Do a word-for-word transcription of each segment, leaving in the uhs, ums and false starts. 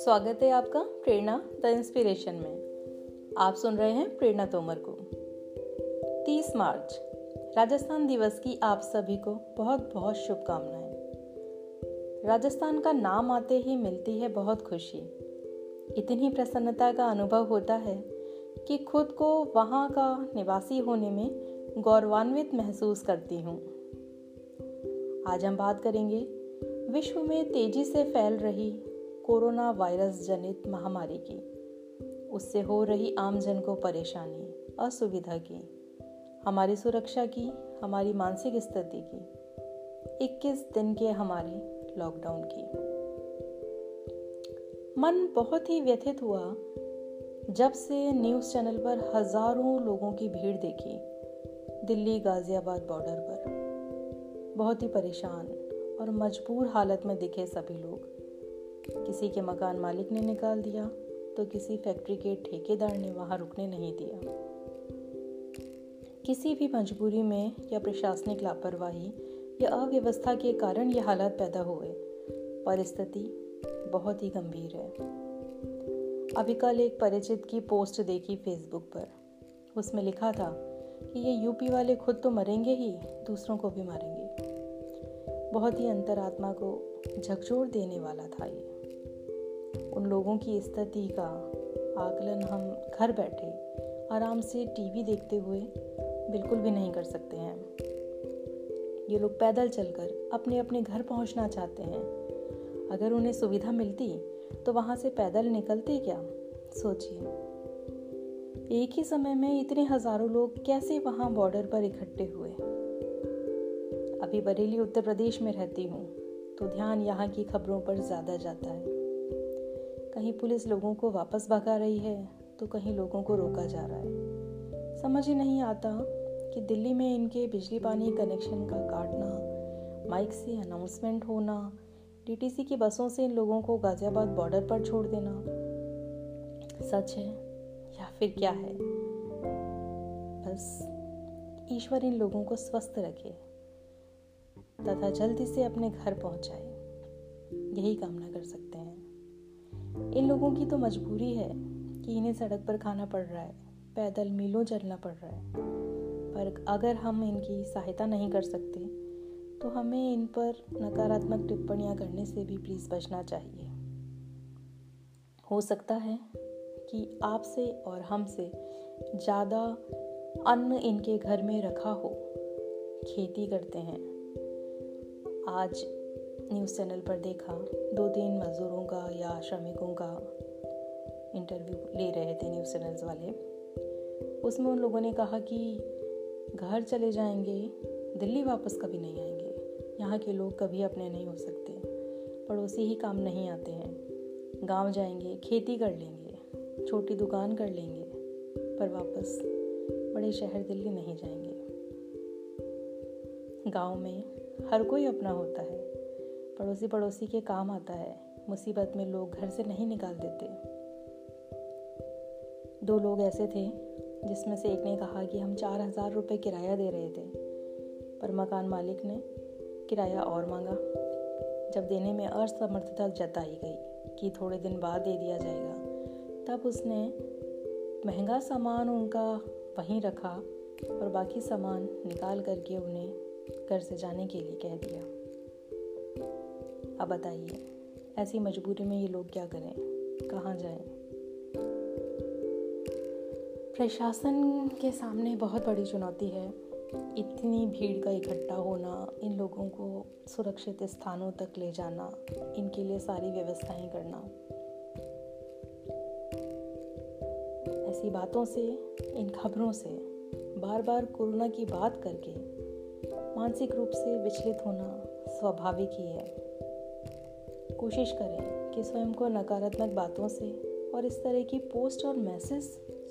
स्वागत है आपका प्रेरणा द इंस्पिरेशन में। आप सुन रहे हैं प्रेरणा तोमर को। तीस मार्च राजस्थान दिवस की आप सभी को बहुत बहुत शुभकामनाएं। राजस्थान का नाम आते ही मिलती है बहुत खुशी। इतनी प्रसन्नता का अनुभव होता है कि खुद को वहाँ का निवासी होने में गौरवान्वित महसूस करती हूँ। आज हम बात करेंगे विश्व में तेजी से फैल रही कोरोना वायरस जनित महामारी की, उससे हो रही आमजन को परेशानी, असुविधा की, हमारी सुरक्षा की, हमारी मानसिक स्थिति की, इक्कीस दिन के हमारे लॉकडाउन की। मन बहुत ही व्यथित हुआ जब से न्यूज़ चैनल पर हजारों लोगों की भीड़ देखी दिल्ली गाजियाबाद बॉर्डर पर। बहुत ही परेशान और मजबूर हालत में दिखे सभी लोग। किसी के मकान मालिक ने निकाल दिया तो किसी फैक्ट्री के ठेकेदार ने वहां रुकने नहीं दिया। किसी भी मजबूरी में या प्रशासनिक लापरवाही या अव्यवस्था के कारण ये हालात पैदा हुए। परिस्थिति बहुत ही गंभीर है। अभी कल एक परिचित की पोस्ट देखी फेसबुक पर, उसमें लिखा था कि ये यूपी वाले खुद तो मरेंगे ही, दूसरों को भी मारेंगे। बहुत ही अंतरात्मा को झकझोर देने वाला था ये। उन लोगों की स्थिति का आकलन हम घर बैठे आराम से टीवी देखते हुए बिल्कुल भी नहीं कर सकते हैं। ये लोग पैदल चलकर अपने अपने घर पहुंचना चाहते हैं। अगर उन्हें सुविधा मिलती तो वहां से पैदल निकलते क्या? सोचिए, एक ही समय में इतने हजारों लोग कैसे वहां बॉर्डर पर इकट्ठे हुए। अभी बरेली उत्तर प्रदेश में रहती हूँ तो ध्यान यहाँ की खबरों पर ज़्यादा जाता है। कहीं पुलिस लोगों को वापस भगा रही है तो कहीं लोगों को रोका जा रहा है। समझ ही नहीं आता कि दिल्ली में इनके बिजली पानी कनेक्शन का काटना, माइक से अनाउंसमेंट होना, डीटीसी की बसों से इन लोगों को गाजियाबाद बॉर्डर पर छोड़ देना सच है या फिर क्या है। बस ईश्वर इन लोगों को स्वस्थ रखे तथा जल्दी से अपने घर पहुंचाए, यही कामना कर सकते हैं। इन लोगों की तो मजबूरी है कि इन्हें सड़क पर खाना पड़ रहा है, पैदल मीलों चलना पड़ रहा है। पर अगर हम इनकी सहायता नहीं कर सकते तो हमें इन पर नकारात्मक टिप्पणियां करने से भी प्लीज़ बचना चाहिए। हो सकता है कि आपसे और हमसे ज़्यादा अन्न इनके घर में रखा हो। खेती करते हैं, आज न्यूज़ चैनल पर देखा दो तीन मज़दूरों का या श्रमिकों का इंटरव्यू ले रहे थे न्यूज़ चैनल्स वाले। उसमें उन लोगों ने कहा कि घर चले जाएंगे, दिल्ली वापस कभी नहीं आएंगे, यहाँ के लोग कभी अपने नहीं हो सकते, पड़ोसी ही काम नहीं आते हैं, गांव जाएंगे, खेती कर लेंगे, छोटी दुकान कर लेंगे, पर वापस बड़े शहर दिल्ली नहीं जाएंगे। गाँव में हर कोई अपना होता है, पड़ोसी पड़ोसी के काम आता है, मुसीबत में लोग घर से नहीं निकाल देते। दो लोग ऐसे थे जिसमें से एक ने कहा कि हम चार हज़ार रुपये किराया दे रहे थे, पर मकान मालिक ने किराया और मांगा। जब देने में असमर्थता जताई गई कि थोड़े दिन बाद दे दिया जाएगा, तब उसने महंगा सामान उनका वहीं रखा और बाकी सामान निकाल करके उन्हें घर से जाने के लिए कह दिया। अब बताइए, ऐसी मजबूरी में ये लोग क्या करें, कहाँ जाएं? प्रशासन के सामने बहुत बड़ी चुनौती है। इतनी भीड़ का इकट्ठा होना, इन लोगों को सुरक्षित स्थानों तक ले जाना, इनके लिए सारी व्यवस्थाएं करना, ऐसी बातों से, इन खबरों से बार बार कोरोना की बात करके मानसिक रूप से विचलित होना स्वाभाविक ही है। कोशिश करें कि स्वयं को नकारात्मक बातों से और इस तरह की पोस्ट और मैसेज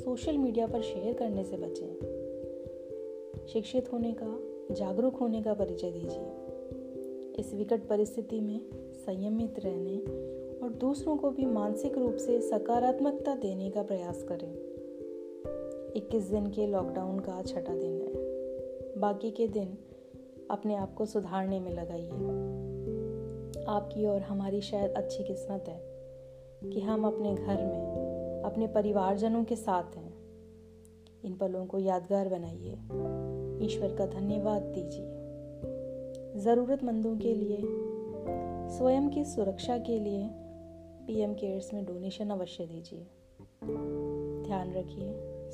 सोशल मीडिया पर शेयर करने से बचें। शिक्षित होने का, जागरूक होने का परिचय दीजिए। इस विकट परिस्थिति में संयमित रहने और दूसरों को भी मानसिक रूप से सकारात्मकता देने का प्रयास करें। इक्कीस दिन के लॉकडाउन का छठा दिन है। बाकी के दिन अपने आप को सुधारने में लगाइए। आपकी और हमारी शायद अच्छी किस्मत है कि हम अपने घर में अपने परिवारजनों के साथ हैं। इन पलों को यादगार बनाइए, ईश्वर का धन्यवाद दीजिए। ज़रूरतमंदों के लिए, स्वयं की सुरक्षा के लिए पी एम केयर्स में डोनेशन अवश्य दीजिए। ध्यान रखिए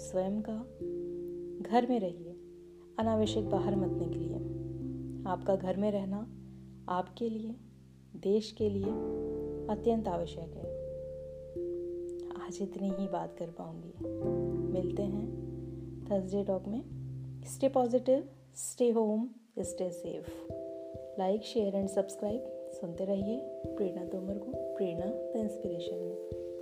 स्वयं का, घर में रहिए, अनावश्यक बाहर मत निकलिए। आपका घर में रहना आपके लिए, देश के लिए अत्यंत आवश्यक है। आज इतनी ही बात कर पाऊंगी। मिलते हैं थर्सडे टॉक में। Stay positive, stay home, stay safe. Like, share and subscribe. सुनते रहिए प्रेरणा तोमर को, प्रेरणा द इंस्पिरेशन में।